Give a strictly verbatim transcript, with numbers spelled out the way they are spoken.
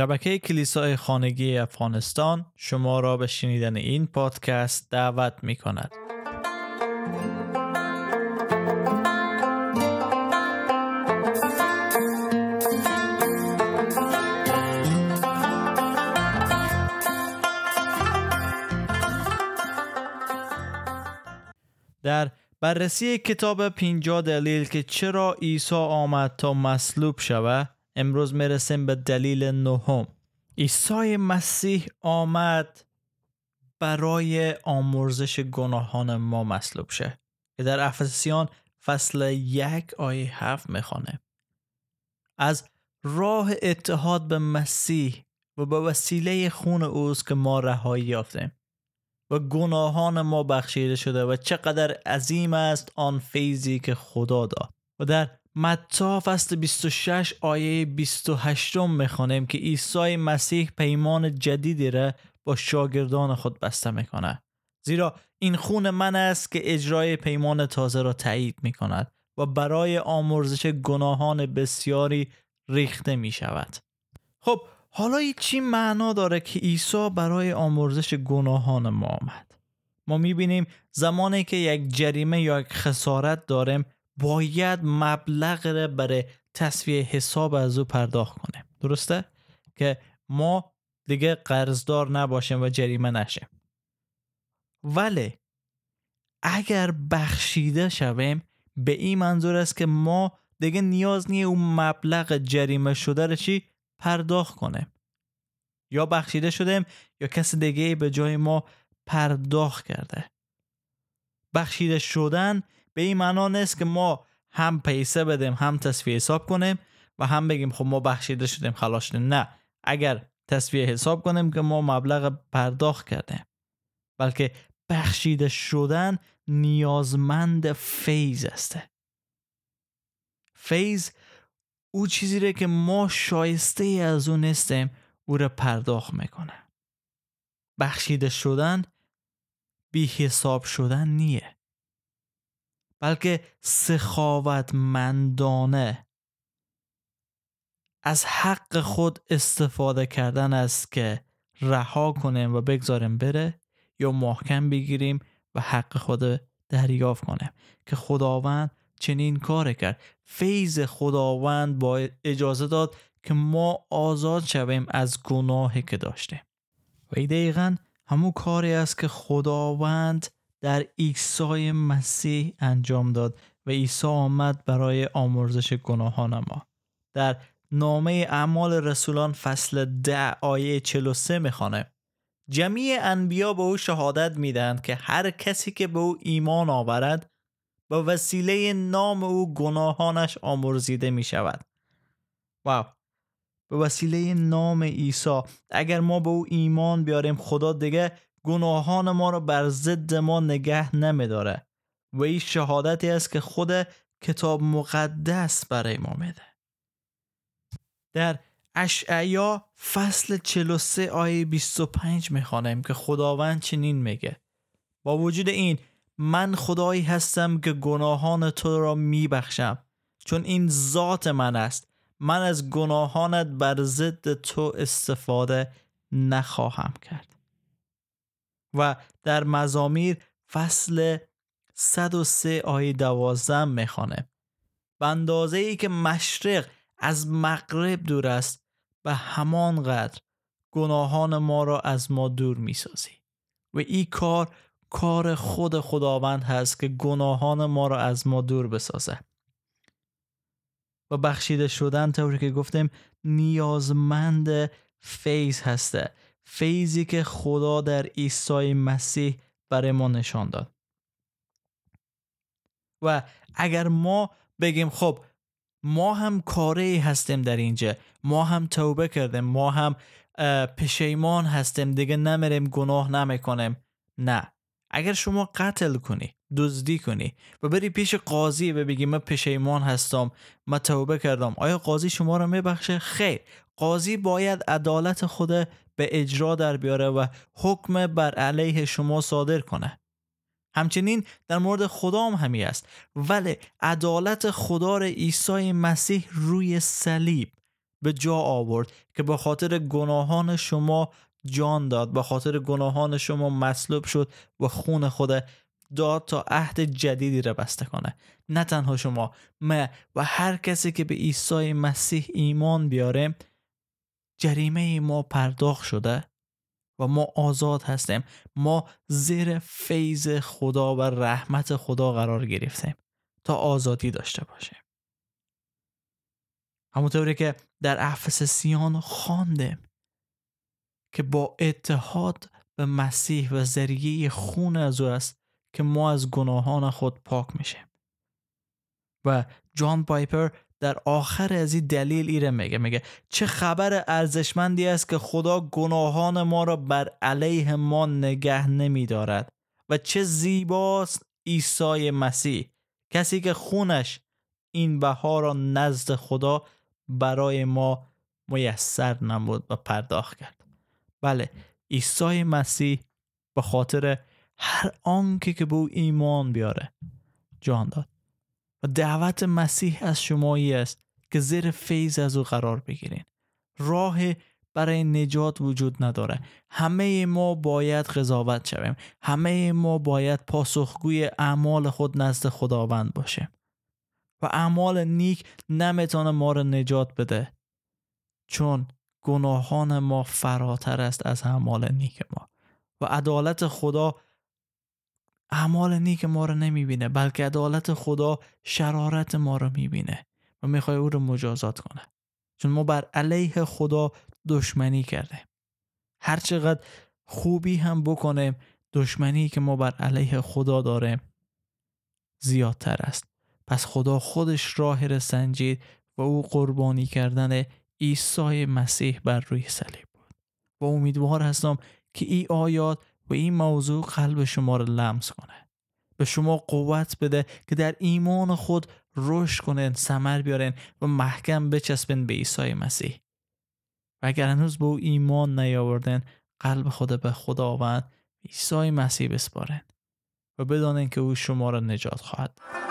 شبکه کلیسای خانگی افغانستان شما را به شنیدن این پادکست دعوت می کند. در بررسی کتاب پینجاه دلیل که چرا عیسی آمد تا مصلوب شود، امروز میرسیم به دلیل نهم. عیسی مسیح آمد برای آمرزش گناهان ما مصلوب شه که در افسیان فصل یک آیه هفت میخوانه. از راه اتحاد به مسیح و به وسیله خون اوست که ما رهایی یافتیم و گناهان ما بخشیده شده و چقدر عظیم است آن فیضی که خدا داد. و در متی فصل بیست و شش آیه بیست و هشت میخوانیم که عیسی مسیح پیمان جدیدی را با شاگردان خود بسته میکند، زیرا این خون من است که اجرای پیمان تازه را تایید میکند و برای آمرزش گناهان بسیاری ریخته میشود. خب حالا چی معنا داره که عیسی برای آمرزش گناهان ما آمد؟ ما میبینیم زمانی که یک جریمه یا یک خسارت داریم باید مبلغ را برای تسویه حساب از او پرداخت کنیم، درسته؟ که ما دیگه قرضدار نباشیم و جریمه نشیم. ولی اگر بخشیده شویم به این منظور است که ما دیگه نیاز نیست اون مبلغ جریمه شده را چی؟ پرداخت کنیم. یا بخشیده شدیم یا کسی دیگه به جای ما پرداخت کرده. بخشیده شدن به این معنا نیست که ما هم پیسه بدیم هم تسویه حساب کنیم و هم بگیم خب ما بخشیده شدیم خلاص شدیم. نه، اگر تسویه حساب کنیم که ما مبلغ پرداخت کردیم، بلکه بخشیده شدن نیازمند فیض است. فیض او چیزی را که ما شایسته از اون نیستیم او را پرداخت میکنه. بخشیده شدن بی حساب شدن نیه، بلکه سخاوتمندانه از حق خود استفاده کردن است که رها کنیم و بگذاریم بره یا محکم بگیریم و حق خود دریافت کنیم که خداوند چنین کار کرد. فیض خداوند با اجازه داد که ما آزاد شویم از گناهی که داشتیم و این دقیقا همون کاری است که خداوند در عیسی مسیح انجام داد و عیسی آمد برای آمرزش گناهان ما. در نامه اعمال رسولان فصل ده آیه چهل و سه میخوانه: جمیع انبیا به او شهادت میدهند که هر کسی که به او ایمان آورد به وسیله نام او گناهانش آمرزیده می شود. واو، به وسیله نام عیسی اگر ما به او ایمان بیاریم خدا دیگه گناهان ما را بر ضد ما نگه نمی داره و این شهادتی است که خود کتاب مقدس برای ما میده. در اشعیا فصل چهل و سه آیه بیست و پنج می خوانیم که خداوند چنین میگه: با وجود این من خدایی هستم که گناهان تو را می بخشم، چون این ذات من است. من از گناهانت بر ضد تو استفاده نخواهم کرد. و در مزامیر فصل صد و سه آیه دوازده می خوانه: به اندازه ای که مشرق از مغرب دور است به همان قدر گناهان ما را از ما دور می سازی. و این کار کار خود خداوند هست که گناهان ما را از ما دور بسازه. و بخشیده شدن طوری که گفتیم نیازمند فیض هسته، فیضی که خدا در عیسی مسیح برای ما نشان داد. و اگر ما بگیم خب ما هم کاری هستیم در اینجا، ما هم توبه کردیم، ما هم پشیمان هستیم، دیگه نمیریم گناه نمیکنیم، نه. اگر شما قتل کنی، دزدی کنی و بری پیش قاضی و بگی من پشیمان هستم، من توبه کردم، آیا قاضی شما را میبخشه؟ خیر. قاضی باید عدالت خود به اجرا در بیاره و حکم بر علیه شما صادر کنه. همچنین در مورد خدا هم همین است. ولی عدالت خدا را عیسی مسیح روی صلیب به جا آورد که به خاطر گناهان شما جان داد، به خاطر گناهان شما مصلوب شد و خون خود داد تا عهد جدیدی را بسته کنه. نه تنها شما، ما و هر کسی که به عیسی مسیح ایمان بیاره، جریمه ما پرداخت شده و ما آزاد هستیم. ما زیر فیض خدا و رحمت خدا قرار گرفتیم تا آزادی داشته باشیم. همونطوری که در افسسیان خواندیم که با اتحاد به مسیح و ذریعه خون از او است که ما از گناهان خود پاک میشیم. و جان پایپر در آخر از این دلیل ایره میگه میگه چه خبر ارزشمندی است که خدا گناهان ما را بر علیه ما نگه نمیدارد و چه زیباست عیسی مسیح، کسی که خونش این بها را نزد خدا برای ما میسر نمود و پرداخت کرد. بله، عیسی مسیح به خاطر هر آنکه که به او ایمان بیاره جان داد و دعوت مسیح از شمایی است که زیر فیض از او قرار بگیرین. راه برای نجات وجود نداره. همه ما باید قضاوت شویم، همه ما باید پاسخگوی اعمال خود نزد خداوند باشیم و اعمال نیک نمیتونه ما رو نجات بده، چون گناهان ما فراتر است از اعمال نیک ما و عدالت خدا اعمال نیک ما رو نمیبینه، بلکه عدالت خدا شرارت ما رو میبینه و میخواد او رو مجازات کنه، چون ما بر علیه خدا دشمنی کردیم. هر چقدر خوبی هم بکنیم، دشمنی که ما بر علیه خدا داریم زیادتر است. پس خدا خودش راه را سنجید و او قربانی کردن عیسی مسیح بر روی صلیب بود. و امیدوار هستم که این آیات و این موضوع قلب شما را لمس کنه، به شما قوت بده که در ایمان خود رشد کنین، ثمر بیارین و محکم بچسبین به عیسی مسیح. و اگر هنوز به او ایمان نیاوردین، قلب خود به خداوند عیسی مسیح بسپارین و بدانین که او شما را نجات خواهد داد.